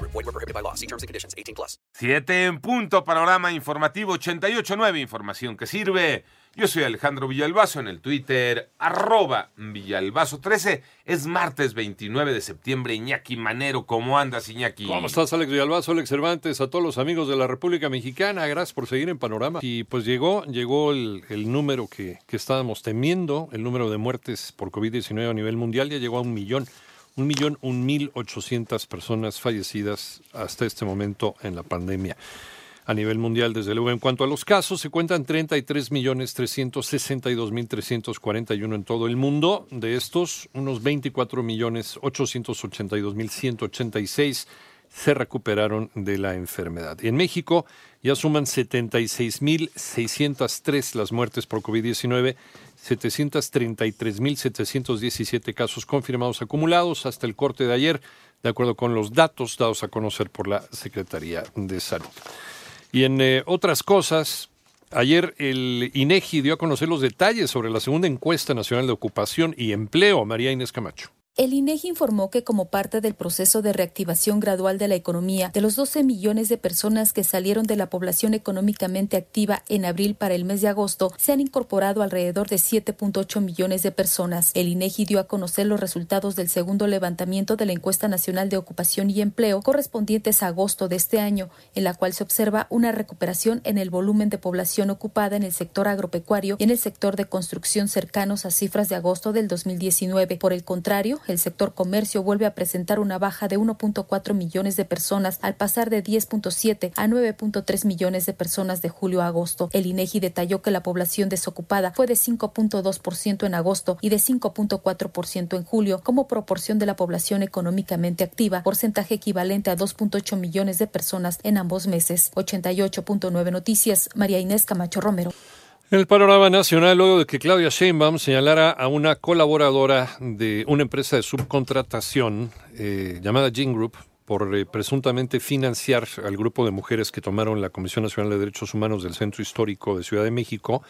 Void where prohibited by law. See terms and conditions. 18+. 7 en punto. Panorama informativo 88.9. Información que sirve. Yo soy Alejandro Villalbazo en el Twitter, @Villalbazo13. Es martes 29 de septiembre. Iñaki Manero, ¿cómo andas, Iñaki? ¿Cómo estás, Alex Villalbazo, Alex Cervantes? A todos los amigos de la República Mexicana, gracias por seguir en Panorama. Y pues llegó el número que estábamos temiendo, el número de muertes por COVID-19 a nivel mundial. Ya llegó a 1.800.000 personas fallecidas hasta este momento en la pandemia. A nivel mundial, desde luego, en cuanto a los casos, se cuentan 33.362.341 en todo el mundo. De estos, unos 24.882.186 se recuperaron de la enfermedad. En México ya suman 76.603 las muertes por COVID-19, 733.717 casos confirmados acumulados hasta el corte de ayer, de acuerdo con los datos dados a conocer por la Secretaría de Salud. Y en otras cosas, ayer el INEGI dio a conocer los detalles sobre la segunda Encuesta Nacional de Ocupación y Empleo. María Inés Camacho. El INEGI informó que como parte del proceso de reactivación gradual de la economía, de los 12 millones de personas que salieron de la población económicamente activa en abril para el mes de agosto, se han incorporado alrededor de 7.8 millones de personas. El INEGI dio a conocer los resultados del segundo levantamiento de la Encuesta Nacional de Ocupación y Empleo correspondientes a agosto de este año, en la cual se observa una recuperación en el volumen de población ocupada en el sector agropecuario y en el sector de construcción cercanos a cifras de agosto del 2019. Por el contrario, el sector comercio vuelve a presentar una baja de 1.4 millones de personas al pasar de 10.7 a 9.3 millones de personas de julio a agosto. El INEGI detalló que la población desocupada fue de 5.2% en agosto y de 5.4% en julio como proporción de la población económicamente activa, porcentaje equivalente a 2.8 millones de personas en ambos meses. 88.9 Noticias, María Inés Camacho Romero. El panorama nacional, luego de que Claudia Sheinbaum señalara a una colaboradora de una empresa de subcontratación llamada Jean Group por presuntamente financiar al grupo de mujeres que tomaron la Comisión Nacional de Derechos Humanos del Centro Histórico de Ciudad de México,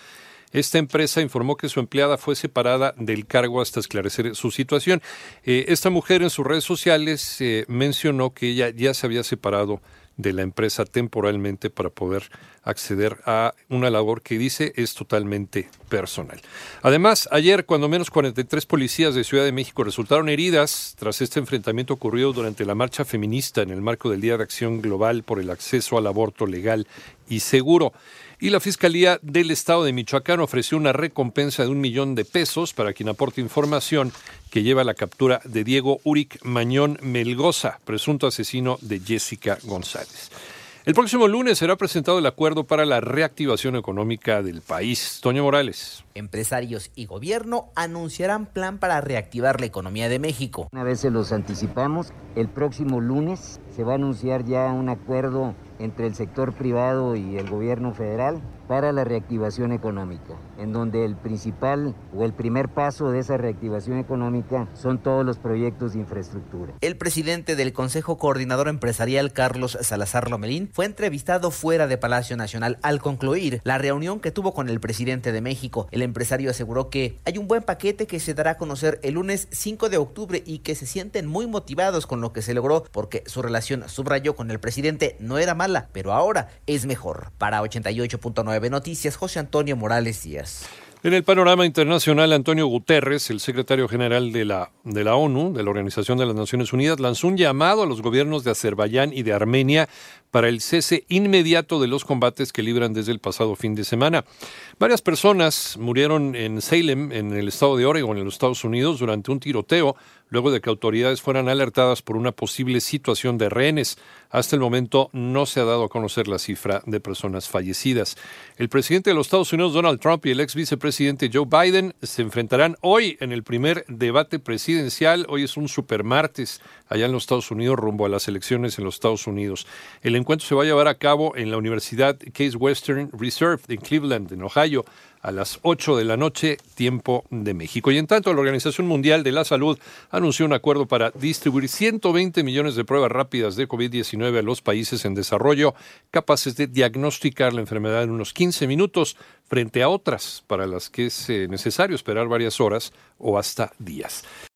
esta empresa informó que su empleada fue separada del cargo hasta esclarecer su situación. Esta mujer en sus redes sociales mencionó que ella ya se había separado de la empresa temporalmente para poder acceder a una labor que dice es totalmente personal. Además, ayer cuando menos 43 policías de Ciudad de México resultaron heridas tras este enfrentamiento ocurrido durante la marcha feminista en el marco del Día de Acción Global por el acceso al aborto legal y seguro. Y la Fiscalía del Estado de Michoacán ofreció una recompensa de $1 millón de pesos para quien aporte información que lleva a la captura de Diego Uric Mañón Melgoza, presunto asesino de Jessica González. El próximo lunes será presentado el acuerdo para la reactivación económica del país. Antonio Morales. Empresarios y gobierno anunciarán plan para reactivar la economía de México. Una vez se los anticipamos, el próximo lunes se va a anunciar ya un acuerdo entre el sector privado y el gobierno federal para la reactivación económica, en donde el principal o el primer paso de esa reactivación económica son todos los proyectos de infraestructura. El presidente del Consejo Coordinador Empresarial, Carlos Salazar Lomelín, fue entrevistado fuera de Palacio Nacional al concluir la reunión que tuvo con el presidente de México. El empresario aseguró que hay un buen paquete que se dará a conocer el lunes 5 de octubre y que se sienten muy motivados con lo que se logró porque su relación, subrayó, con el presidente no era mala, pero ahora es mejor. Para 88.9 Noticias, José Antonio Morales Díaz. En el panorama internacional, Antonio Guterres, el secretario general de la ONU, de la Organización de las Naciones Unidas, lanzó un llamado a los gobiernos de Azerbaiyán y de Armenia para el cese inmediato de los combates que libran desde el pasado fin de semana. Varias personas murieron en Salem, en el estado de Oregon, en los Estados Unidos, durante un tiroteo luego de que autoridades fueran alertadas por una posible situación de rehenes. Hasta el momento no se ha dado a conocer la cifra de personas fallecidas. El presidente de los Estados Unidos, Donald Trump, y el ex vicepresidente Joe Biden se enfrentarán hoy en el primer debate presidencial. Hoy es un supermartes allá en los Estados Unidos, rumbo a las elecciones en los Estados Unidos. El encuentro se va a llevar a cabo en la Universidad Case Western Reserve en Cleveland, en Ohio, a las 8 de la noche, tiempo de México. Y en tanto, la Organización Mundial de la Salud anunció un acuerdo para distribuir 120 millones de pruebas rápidas de COVID-19 a los países en desarrollo, capaces de diagnosticar la enfermedad en unos 15 minutos, frente a otras para las que es necesario esperar varias horas o hasta días.